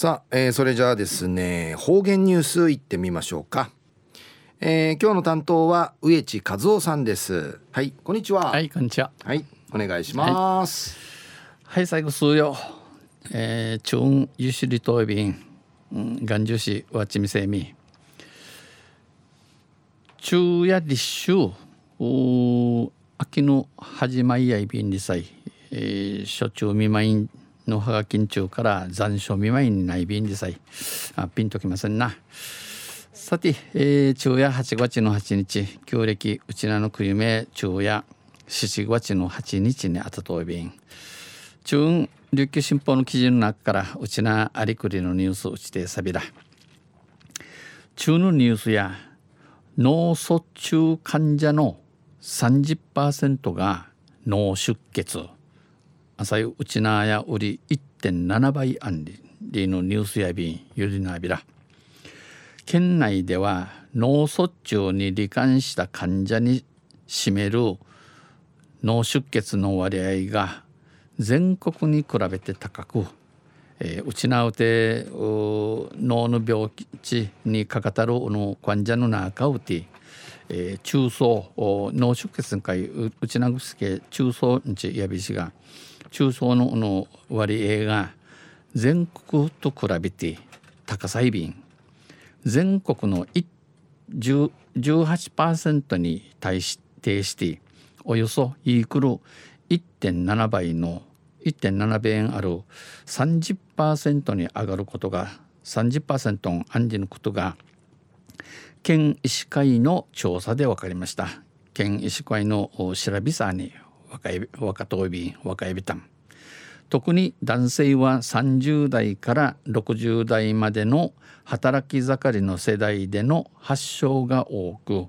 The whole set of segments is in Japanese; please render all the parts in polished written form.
さあ、それじゃあですね、方言ニュースいってみましょうか。今日の担当は上地和夫さんです。はい、こんにちは。はい、こんにちは。はい、お願いします。はい、はい、最後数よ、中ゆしりといびん岩樹市わちみせみ中や立秋秋の始まりやいびんりさい初中見舞いのはがきん中から残暑見舞いにないびんりさいピンときませんな。さて、昼夜8月の8日、旧暦うちなのくゆめ昼夜7月の8日にあたといびん。中琉球新報の記事の中からうちなありくりのニュースうちてさびら。中のニュースや脳卒中患者の 30% が脳出血。朝いうちなやうり 1.7 倍あんりのニュースやびんゆりなびら。県内では脳卒中に罹患した患者に占める脳出血の割合が全国に比べて高く、うちなうて脳の病気にかかたるの患者の中うて、中層脳出血の会うちなぐすけ中層んちやびしが中層の割合が全国と比べて高さいびん。全国の 18% に対しておよそイクル 1.7 倍の 1.7 倍ある 30% に上がることが 30% を案じることが県医師会の調査で分かりました。県医師会の調べさに若いびたん特に男性は30代から60代までの働き盛りの世代での発症が多く、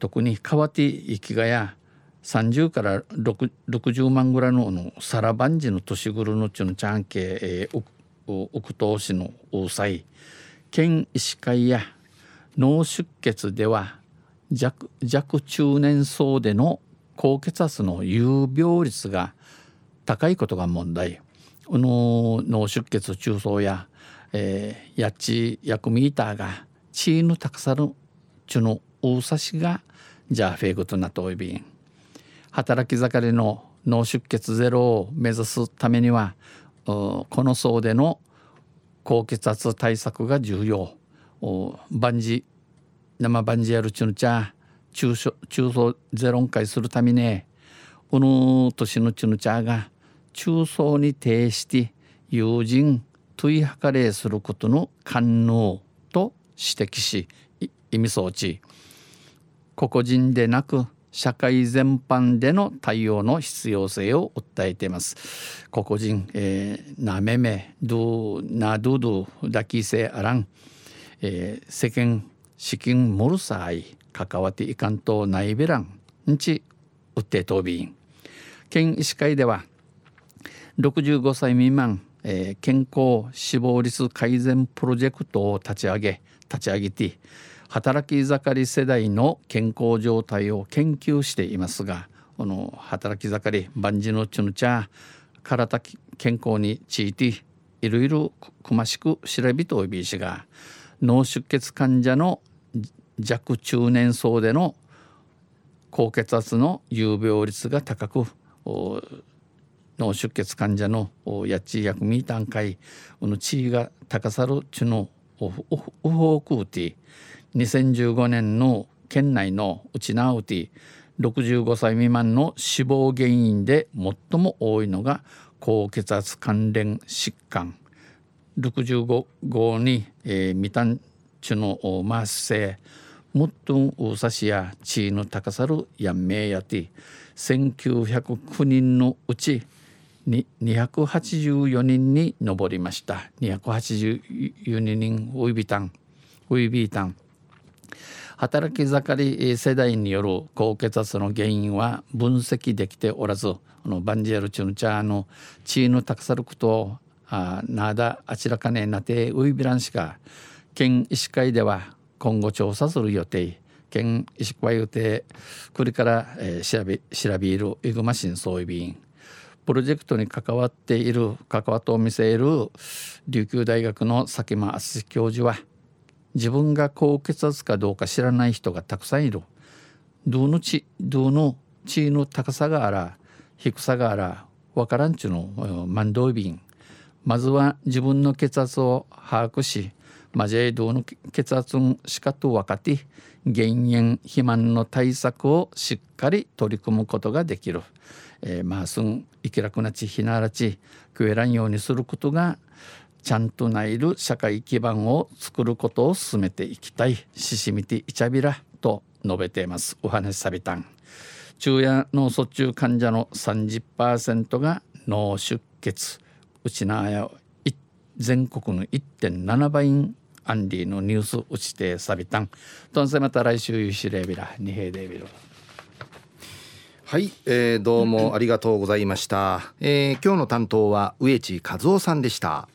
特に変わっていきがや30から60万ぐらいのサラバンジの年ぐるのちのちゃんけ、奥投資のお際県医師会や脳出血では 弱中年層での高血圧の有病率が高いことが問題。脳出血中層や、やちやくみいたが血のたくさるちの大さしがじゃあフェイクとなといびん。働き盛りの脳出血ゼロを目指すためにはこの層での高血圧対策が重要。生バンジやるちのちゃ中層ゼロんかいするためにこの年のちのちゃが中層に呈して友人といはかれすることの官能と指摘し意味装置個々人でなく社会全般での対応の必要性を訴えています。個々人、なめめどなどどだきせあらん、世間資金もるさい関わっていかんとないべらんんちうってとびん。県医師会では65歳未満、健康死亡率改善プロジェクトを立ち上げて働き盛り世代の健康状態を研究していますが、この働き盛り万事のちゅぬちゃ体健康についていろいろ詳しく調べておいびしが脳出血患者の弱中年層での高血圧の有病率が高く脳出血患者のやちやくみたんかい地位が高さるちのうほうくうて2015年の県内のうちなうて65歳未満の死亡原因で最も多いのが高血圧関連疾患65号にみたんちのマース性もっとうさしや地位の高さるやめやて1909人のうちに284人に上りました。284人ウイビタン働き盛り世代による高血圧の原因は分析できておらず、バンジェルチュンチャーの地位の高さることをなだあちらかねなてウイビランしか県医師会では今後調査する予定。県医師会予定これから調べるイグマシン装備員プロジェクトに関わってお見せいる琉球大学の佐喜眞淳教授は、自分が高血圧かどうか知らない人がたくさんいる。どの地位の高さがあら低さがあらわからんちゅうのマンドイビン。まずは自分の血圧を把握し、まじえどの血圧しかと分かって減塩肥満の対策をしっかり取り組むことができる。まあすん生きらくなちひならち食えらんようにすることがちゃんとないる社会基盤を作ることを進めていきたいししみていちゃびらと述べています。お話さびたん中夜脳卒中患者の 30% が脳出血、うちなあや全国の 1.7 倍アンリーのニュースうちてさびたんとんせまた来週ゆしれびらにへいでびる。はい、どうもありがとうございました。今日の担当は植地和夫さんでした。